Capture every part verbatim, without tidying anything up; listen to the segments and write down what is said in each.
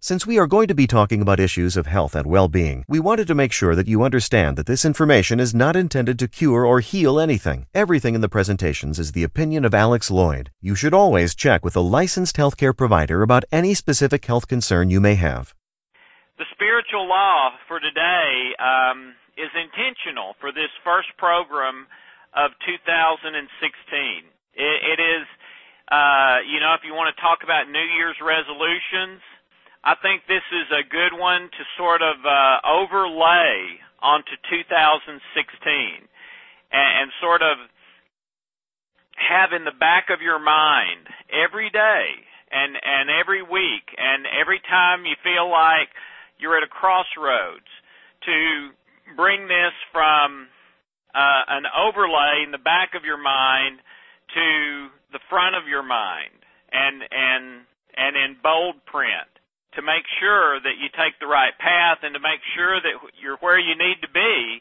Since we are going to be talking about issues of health and well-being, we wanted to make sure that you understand that this information is not intended to cure or heal anything. Everything in the presentations is the opinion of Alex Lloyd. You should always check with a licensed healthcare provider about any specific health concern you may have. The spiritual law for today, um, is intentional for this first program of two thousand sixteen. It, it is, uh, you know, if you want to talk about New Year's resolutions, I think this is a good one to sort of uh, overlay onto two thousand sixteen and, and sort of have in the back of your mind every day and, and every week and every time you feel like you're at a crossroads to bring this from uh, an overlay in the back of your mind to the front of your mind and and and in bold print to make sure that you take the right path and to make sure that you're where you need to be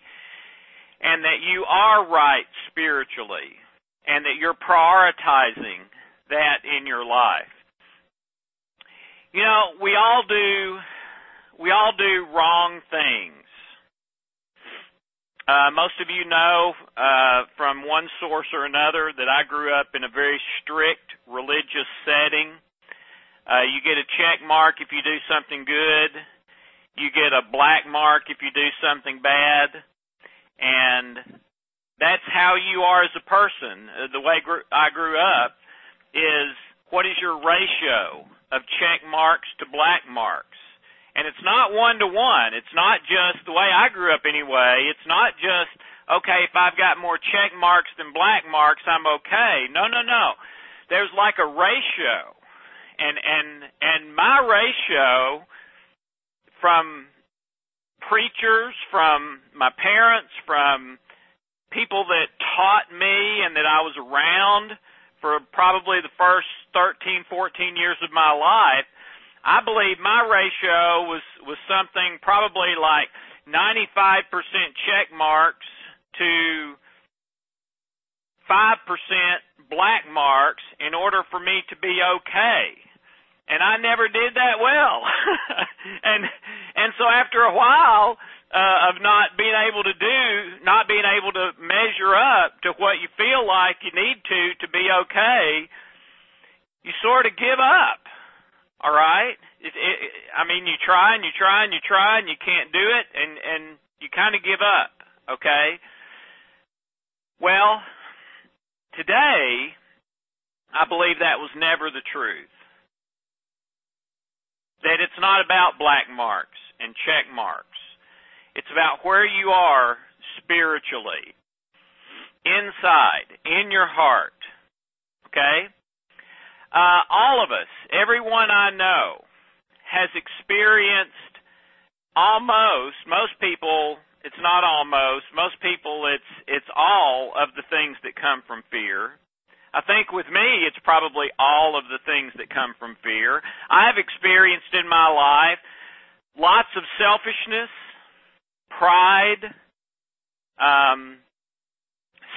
and that you are right spiritually and that you're prioritizing that in your life. You know, we all do we all do wrong things. Uh, most of you know uh, from one source or another that I grew up in a very strict religious setting. Uh, you get a check mark if you do something good. You get a black mark if you do something bad. And that's how you are as a person. Uh, the way gr- I grew up is what is your ratio of check marks to black marks? And it's not one-to-one. It's not just the way I grew up anyway. It's not just, okay, if I've got more check marks than black marks, I'm okay. No, no, no. There's like a ratio. And and and my ratio from preachers, from my parents, from people that taught me and that I was around for probably the first thirteen, fourteen years of my life, I believe my ratio was, was something probably like ninety-five percent check marks to five percent black marks in order for me to be okay. And I never did that well. and and so after a while uh, of not being able to do, not being able to measure up to what you feel like you need to to be okay, you sort of give up. All right? It, it, I mean, you try and you try and you try and you can't do it, and, and you kind of give up, okay? Well, today, I believe that was never the truth. That it's not about black marks and check marks. It's about where you are spiritually, inside, in your heart, okay? Uh, all of us, everyone I know, has experienced almost, most people, it's not almost, most people it's it's all of the things that come from fear. I think with me it's probably all of the things that come from fear. I've experienced in my life lots of selfishness, pride, um,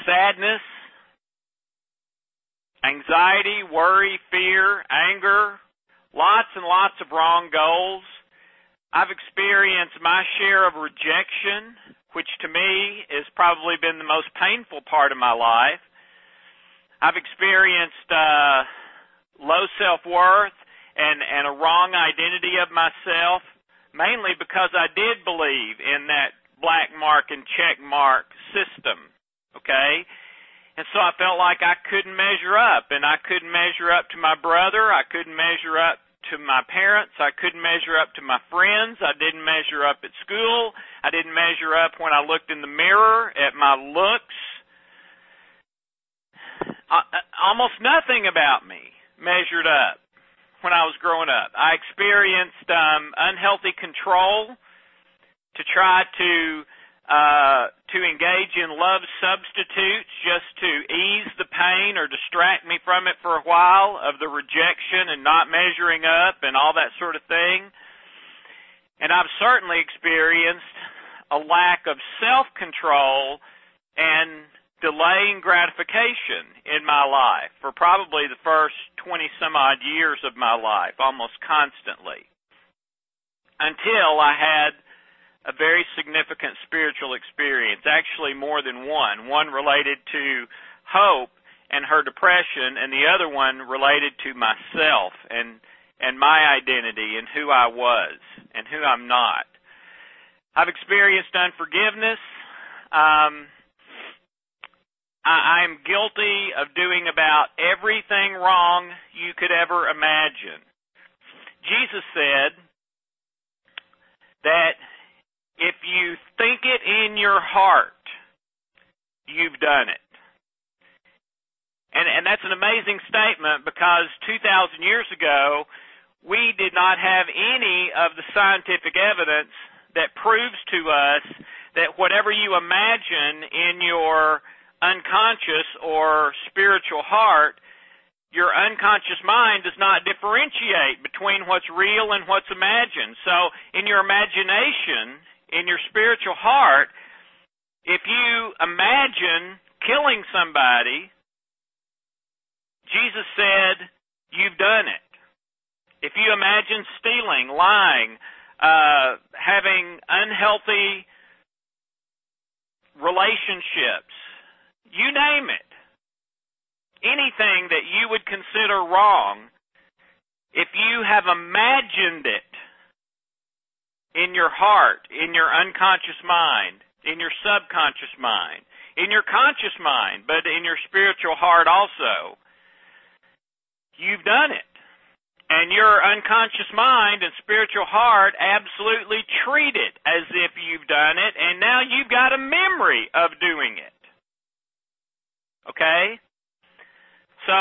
sadness, anxiety, worry, fear, anger, lots and lots of wrong goals. I've experienced my share of rejection, which to me has probably been the most painful part of my life. I've experienced uh, low self-worth and, and a wrong identity of myself, mainly because I did believe in that black mark and check mark system, okay? And so I felt like I couldn't measure up, and I couldn't measure up to my brother. I couldn't measure up to my parents. I couldn't measure up to my friends. I didn't measure up at school. I didn't measure up when I looked in the mirror at my looks. I, I, almost nothing about me measured up when I was growing up. I experienced um, unhealthy control to try to uh, to engage in love substitutes just to ease the pain or distract me from it for a while, of the rejection and not measuring up and all that sort of thing. And I've certainly experienced a lack of self-control and delaying gratification in my life for probably the first twenty-some-odd years of my life, almost constantly, until I had a very significant spiritual experience, actually more than one, one related to Hope and her depression, and the other one related to myself and and my identity and who I was and who I'm not. I've experienced unforgiveness. Um, I, I'm guilty of doing about everything wrong you could ever imagine. Jesus said that if you think it in your heart, you've done it. And, and that's an amazing statement, because two thousand years ago, we did not have any of the scientific evidence that proves to us that whatever you imagine in your unconscious or spiritual heart, your unconscious mind does not differentiate between what's real and what's imagined. So in your imagination, in your spiritual heart, if you imagine killing somebody, Jesus said, you've done it. If you imagine stealing, lying, uh, having unhealthy relationships, you name it, anything that you would consider wrong, if you have imagined it in your heart, in your unconscious mind, in your subconscious mind, in your conscious mind, but in your spiritual heart also, you've done it. And your unconscious mind and spiritual heart absolutely treat it as if you've done it, and now you've got a memory of doing it. Okay? So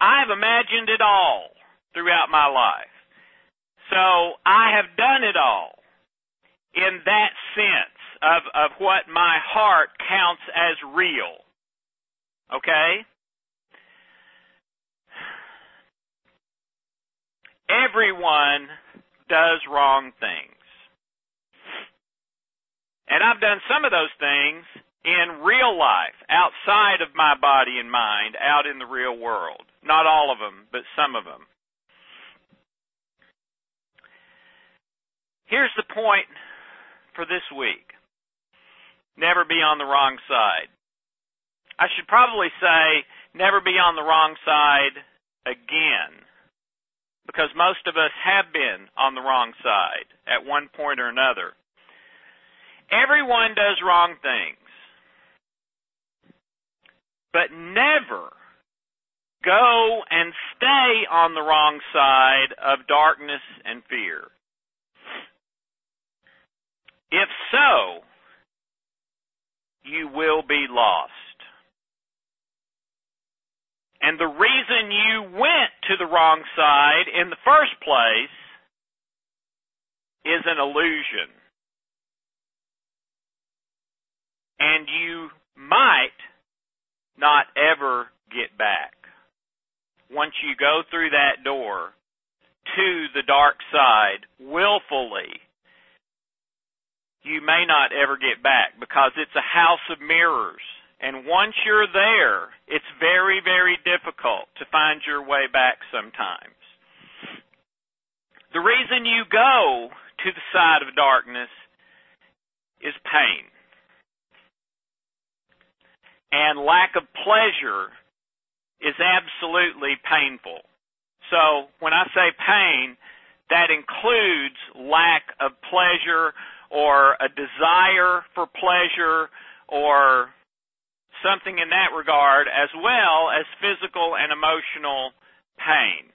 I've imagined it all throughout my life. So I have done it all in that sense of, of what my heart counts as real, okay? Everyone does wrong things. And I've done some of those things in real life, outside of my body and mind, out in the real world. Not all of them, but some of them. Here's the point for this week. Never be on the wrong side. I should probably say never be on the wrong side again, because most of us have been on the wrong side at one point or another. Everyone does wrong things, but never go and stay on the wrong side of darkness and fear. If so, you will be lost. And the reason you went to the wrong side in the first place is an illusion. And you might not ever get back once you go through that door to the dark side willfully. You may not ever get back, because it's a house of mirrors. And once you're there, it's very, very difficult to find your way back sometimes. The reason you go to the side of darkness is pain and lack of pleasure is absolutely painful. So when I say pain, that includes lack of pleasure or a desire for pleasure or something in that regard, as well as physical and emotional pain.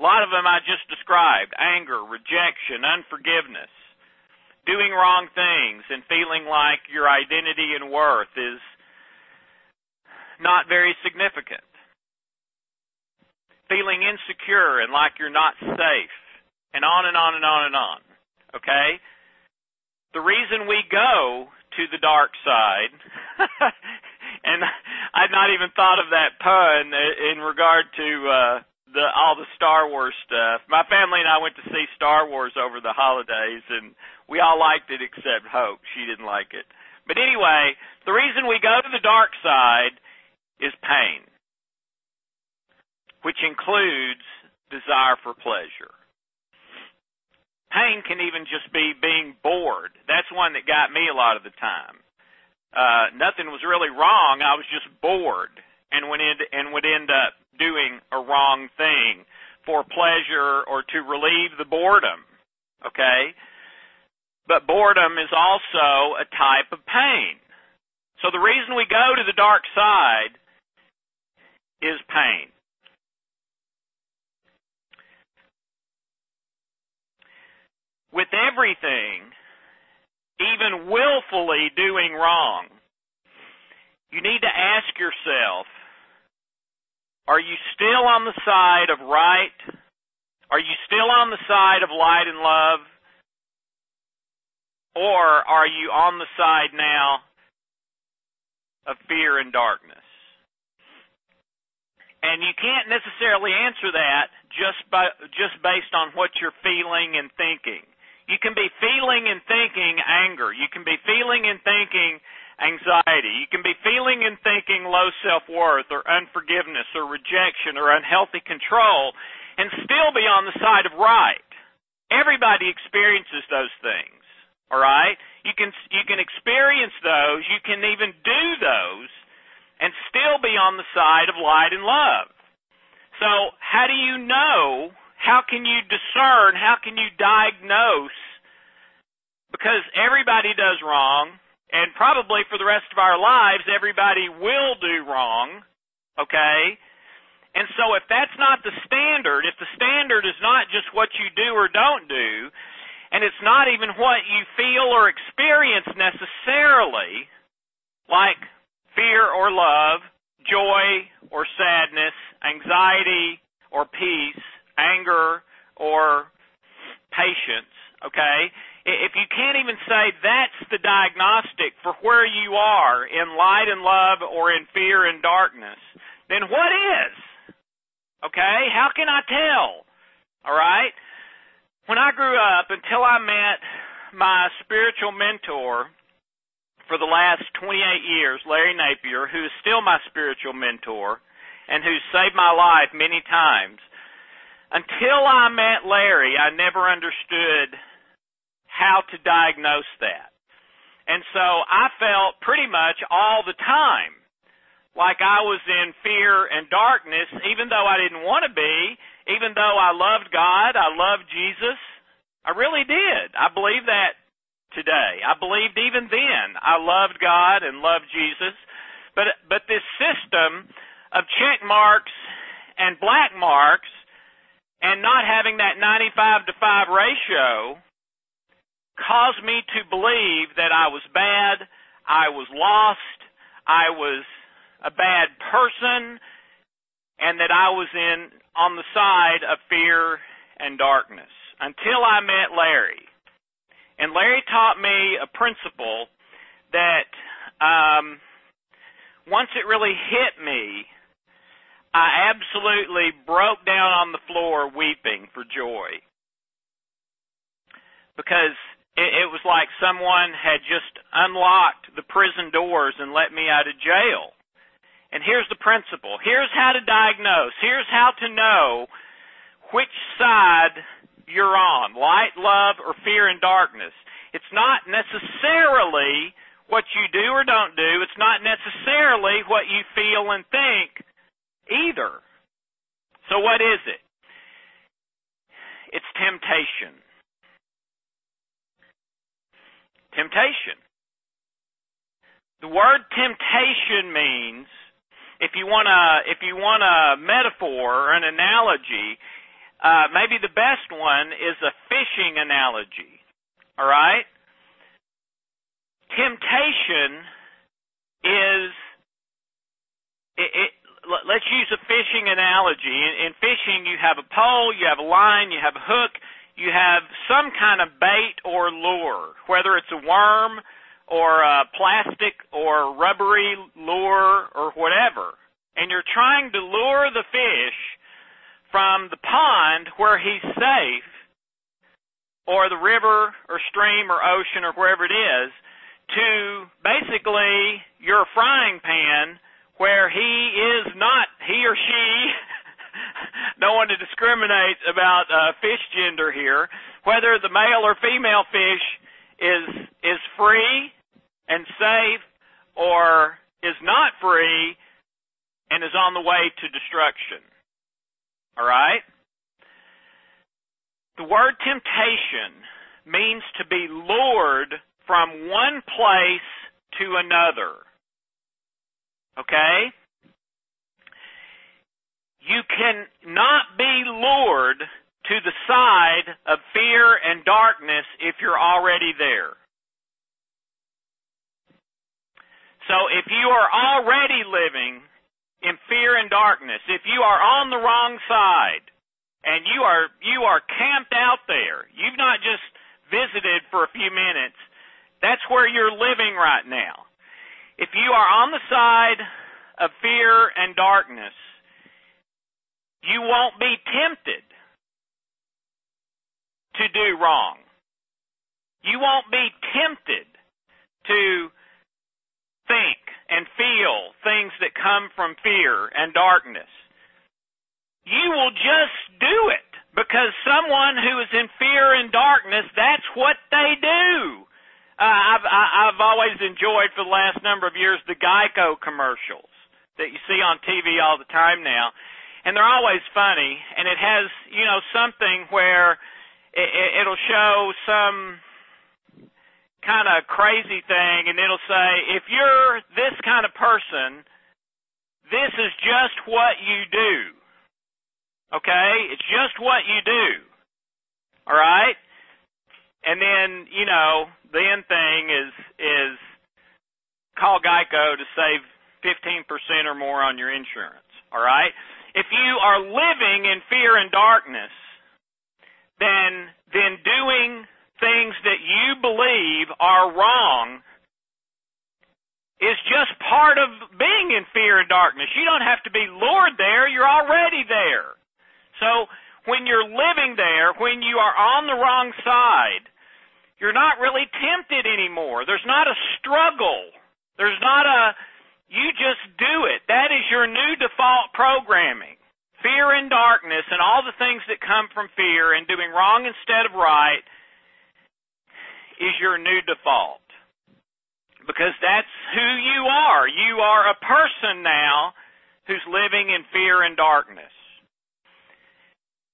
A lot of them I just described, anger, rejection, unforgiveness, doing wrong things and feeling like your identity and worth is not very significant, feeling insecure and like you're not safe, and on and on and on and on, okay? The reason we go to the dark side, and I'd not even thought of that pun in regard to uh, the, all the Star Wars stuff. My family and I went to see Star Wars over the holidays, and we all liked it except Hope. She didn't like it. But anyway, the reason we go to the dark side is pain, which includes desire for pleasure. Pain can even just be being bored. That's one that got me a lot of the time. Uh, nothing was really wrong. I was just bored and went into, and would end up doing a wrong thing for pleasure or to relieve the boredom, okay? But boredom is also a type of pain. So the reason we go to the dark side is pain. With everything, even willfully doing wrong, you need to ask yourself, are you still on the side of right? Are you still on the side of light and love? Or are you on the side now of fear and darkness? And you can't necessarily answer that just by, just based on what you're feeling and thinking. You can be feeling and thinking anger. You can be feeling and thinking anxiety. You can be feeling and thinking low self-worth or unforgiveness or rejection or unhealthy control and still be on the side of right. Everybody experiences those things, all right? You can, you can experience those. You can even do those and still be on the side of light and love. So how do you know? How can you discern? How can you diagnose? Because everybody does wrong, and probably for the rest of our lives, everybody will do wrong, okay? And so if that's not the standard, if the standard is not just what you do or don't do, and it's not even what you feel or experience necessarily, like fear or love, joy or sadness, anxiety or peace, anger or patience, okay? If you can't even say that's the diagnostic for where you are in light and love or in fear and darkness, then what is? Okay? How can I tell? All right? When I grew up, until I met my spiritual mentor for the last twenty-eight years, Larry Napier, who is still my spiritual mentor and who saved my life many times, until I met Larry, I never understood how to diagnose that. And so I felt pretty much all the time like I was in fear and darkness, even though I didn't want to be, even though I loved God, I loved Jesus. I really did. I believe that today. I believed even then I loved God and loved Jesus. But, but this system of check marks and black marks and not having that ninety-five to five ratio caused me to believe that I was bad, I was lost, I was a bad person, and that I was in on the side of fear and darkness until I met Larry. And Larry taught me a principle that um, once it really hit me, I absolutely broke down on the floor weeping for joy because it, it was like someone had just unlocked the prison doors and let me out of jail. And here's the principle. Here's how to diagnose. Here's how to know which side you're on, light, love, or fear and darkness. It's not necessarily what you do or don't do. It's not necessarily what you feel and think either. So what is it? It's temptation. Temptation. The word temptation means, if you want a, if you want a metaphor or an analogy, uh, maybe the best one is a fishing analogy. All right? Temptation is, it, it, let's use a fishing analogy. In, in fishing, you have a pole, you have a line, you have a hook, you have some kind of bait or lure, whether it's a worm or a plastic or rubbery lure or whatever. And you're trying to lure the fish from the pond where he's safe, or the river or stream or ocean or wherever it is, to basically your frying pan where he is not, he or she, no one to discriminate about uh, fish gender here, whether the male or female fish is is free and safe or is not free and is on the way to destruction. All right? The word temptation means to be lured from one place to another. Okay? You cannot be lured to the side of fear and darkness if you're already there. So if you are already living in fear and darkness, if you are on the wrong side, and you are you are camped out there, you've not just visited for a few minutes, that's where you're living right now. If you are on the side of fear and darkness, you won't be tempted to do wrong. You won't be tempted to think and feel things that come from fear and darkness. You will just do it because someone who is in fear and darkness, that's what they do. Uh, I've, I've always enjoyed for the last number of years the Geico commercials that you see on T V all the time now. And they're always funny. And it has, you know, something where it, it, it'll show some kind of crazy thing and it'll say, if you're this kind of person, this is just what you do. Okay, it's just what you do, all right? And then, you know, the end thing is is call Geico to save fifteen percent or more on your insurance, all right? If you are living in fear and darkness, then then doing things that you believe are wrong is just part of being in fear and darkness. You don't have to be lured there. You're already there. So when you're living there, when you are on the wrong side, you're not really tempted anymore. There's not a struggle. There's not a, you just do it. That is your new default programming. Fear and darkness and all the things that come from fear and doing wrong instead of right is your new default. Because that's who you are. You are a person now who's living in fear and darkness.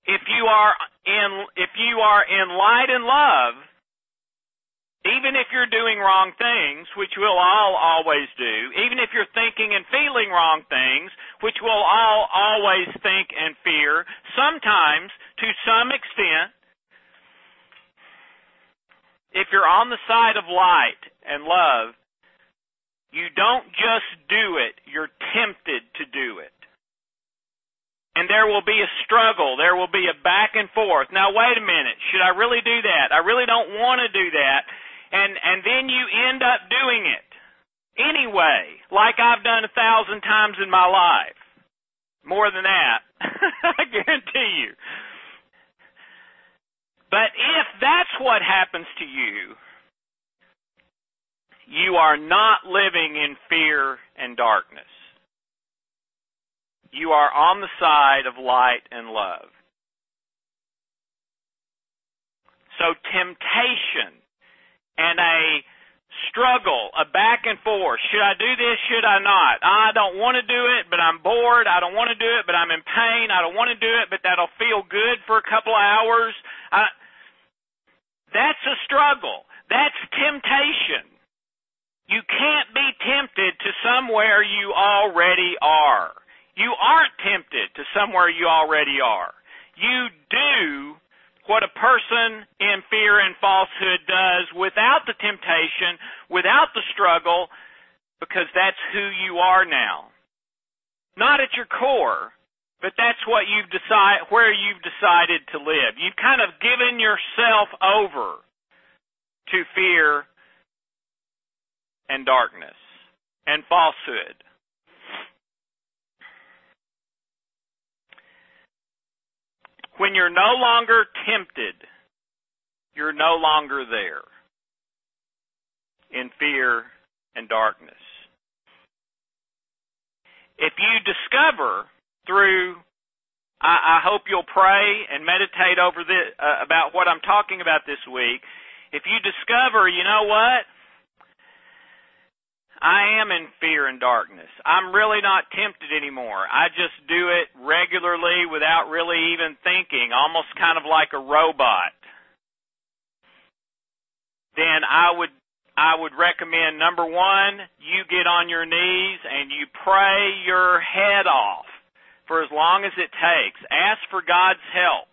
If you are in, if you are in light and love, even if you're doing wrong things, which we'll all always do, even if you're thinking and feeling wrong things, which we'll all always think and fear, sometimes to some extent, if you're on the side of light and love, you don't just do it, you're tempted to do it. And there will be a struggle. There will be a back and forth. Now, wait a minute. Should I really do that? I really don't want to do that. And and then you end up doing it anyway, like I've done a thousand times in my life. More than that, I guarantee you. But if that's what happens to you, you are not living in fear and darkness. You are on the side of light and love. So temptation and a struggle, a back and forth. Should I do this? Should I not? I don't want to do it, but I'm bored. I don't want to do it, but I'm in pain. I don't want to do it, but that'll feel good for a couple of hours. I... That's a struggle. That's temptation. You can't be tempted to somewhere you already are. You aren't tempted to somewhere you already are. You do what a person in fear and falsehood does without the temptation, without the struggle, because that's who you are now. Not at your core, but that's what you've decided, where you've decided to live. You've kind of given yourself over to fear and darkness, and falsehood. When you're no longer tempted, you're no longer there in fear and darkness. If you discover through, I, I hope you'll pray and meditate over this, uh, about what I'm talking about this week, if you discover, you know what? I am in fear and darkness. I'm really not tempted anymore. I just do it regularly without really even thinking, almost kind of like a robot. Then I would I would recommend, number one, you get on your knees and you pray your head off for as long as it takes. Ask for God's help.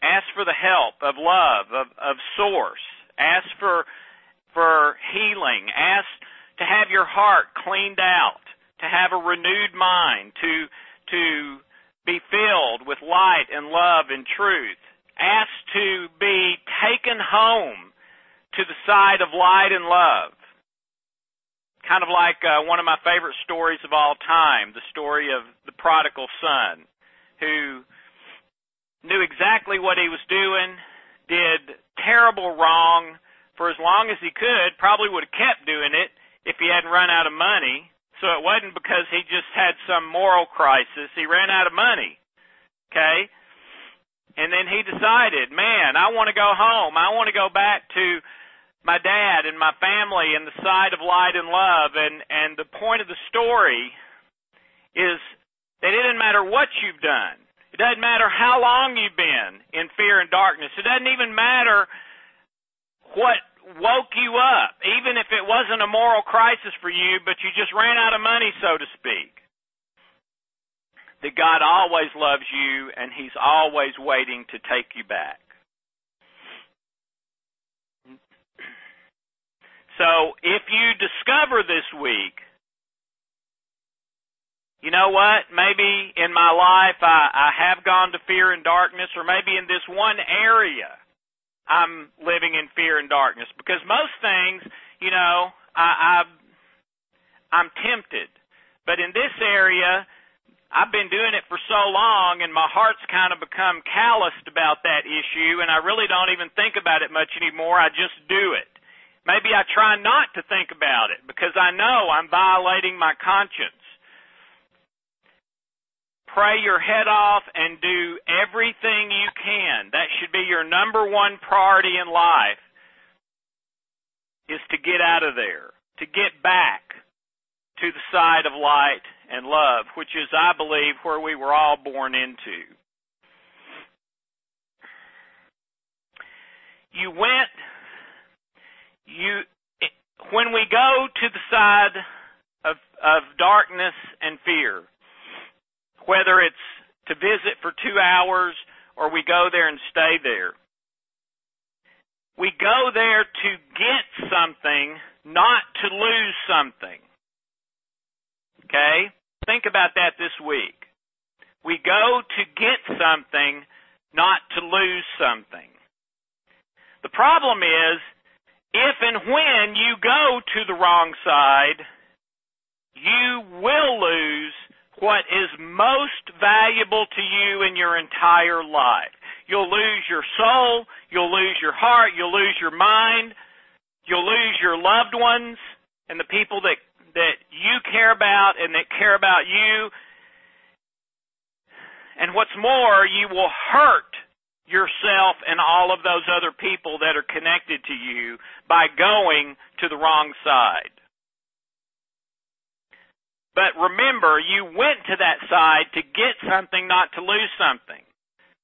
Ask for the help of love, of, of source. Ask for for healing, ask to have your heart cleaned out, to have a renewed mind, to to be filled with light and love and truth. Ask to be taken home to the side of light and love. Kind of like uh, one of my favorite stories of all time, the story of the prodigal son, who knew exactly what he was doing, did terrible wrong, for as long as he could, probably would have kept doing it if he hadn't run out of money. So it wasn't because he just had some moral crisis. He ran out of money, okay? And then he decided, man, I want to go home. I want to go back to my dad and my family and the side of light and love. And, and the point of the story is that it doesn't matter what you've done. It doesn't matter how long you've been in fear and darkness. It doesn't even matter what woke you up, even if it wasn't a moral crisis for you, but you just ran out of money, so to speak. That God always loves you, and he's always waiting to take you back. So if you discover this week, you know what, maybe in my life I, I have gone to fear and darkness, or maybe in this one area I'm living in fear and darkness, because most things, you know, I, I, I'm tempted. But in this area, I've been doing it for so long, and my heart's kind of become calloused about that issue, and I really don't even think about it much anymore. I just do it. Maybe I try not to think about it because I know I'm violating my conscience. Pray your head off and do everything you can. That should be your number one priority in life, is to get out of there, to get back to the side of light and love, which is, I believe, where we were all born into. You went, you, when we go to the side of, of darkness and fear, whether it's to visit for two hours or we go there and stay there, we go there to get something, not to lose something. Okay? Think about that this week. We go to get something, not to lose something. The problem is, if and when you go to the wrong side, you will lose what is most valuable to you in your entire life. You'll lose your soul, you'll lose your heart, you'll lose your mind, you'll lose your loved ones and the people that, that you care about and that care about you. And what's more, you will hurt yourself and all of those other people that are connected to you by going to the wrong side. But remember, you went to that side to get something, not to lose something.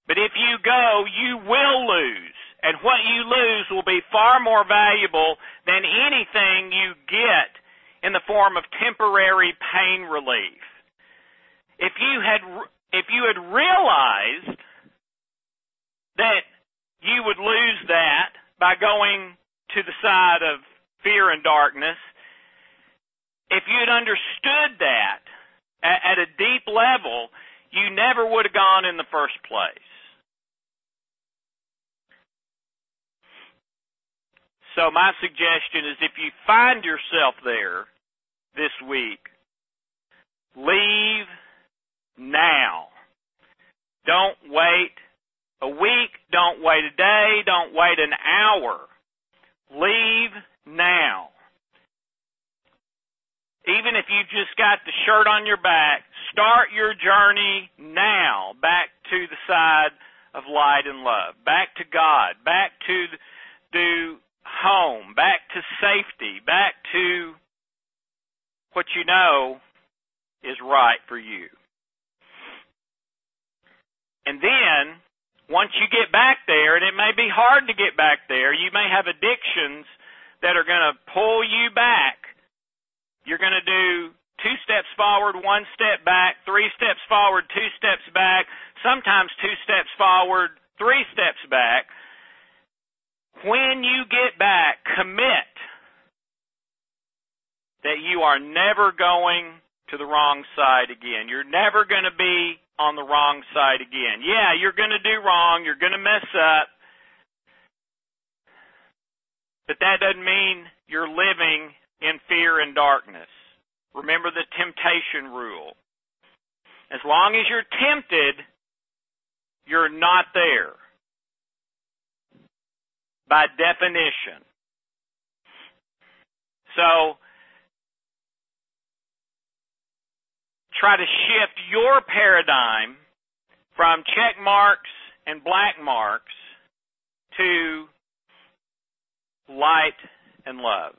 But if you go, you will lose. And what you lose will be far more valuable than anything you get in the form of temporary pain relief. If you had, if you had realized that you would lose that by going to the side of fear and darkness, if you had understood that at, at a deep level, you never would have gone in the first place. So my suggestion is, if you find yourself there this week, leave now. Don't wait a week. Don't wait a day. Don't wait an hour. Leave now. Even if you've just got the shirt on your back, start your journey now back to the side of light and love, back to God, back to the home, back to safety, back to what you know is right for you. And then, once you get back there, and it may be hard to get back there, you may have addictions that are going to pull you back. You're going to do two steps forward, one step back, three steps forward, two steps back, sometimes two steps forward, three steps back. When you get back, commit that you are never going to the wrong side again. You're never going to be on the wrong side again. Yeah, you're going to do wrong. You're going to mess up. But that doesn't mean you're living in fear and darkness. Remember the temptation rule. As long as you're tempted, you're not there. By definition. So, try to shift your paradigm from check marks and black marks to light and love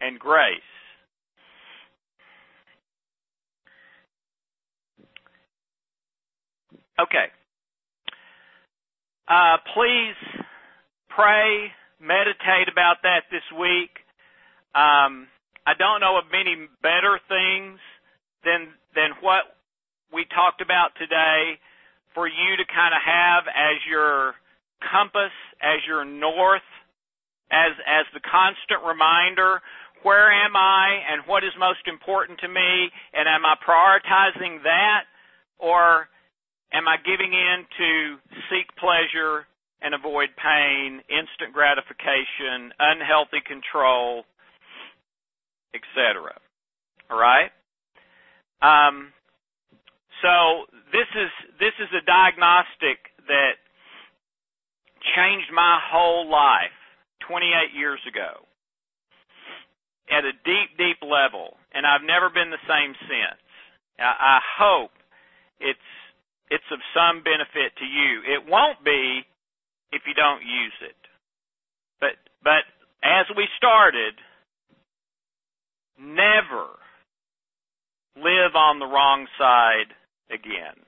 and grace. Okay. Uh, please... Pray, meditate about that this week. Um, I don't know of many better things than than what we talked about today for you to kind of have as your compass, as your north, as as the constant reminder, where am I and what is most important to me, and am I prioritizing that, or am I giving in to seek pleasure and avoid pain, instant gratification, unhealthy control, et cetera. All right? Um, so this is this is a diagnostic that changed my whole life twenty-eight years ago at a deep, deep level, and I've never been the same since. I, I hope it's it's of some benefit to you. It won't be if you don't use it. But but as we started, never live on the wrong side again.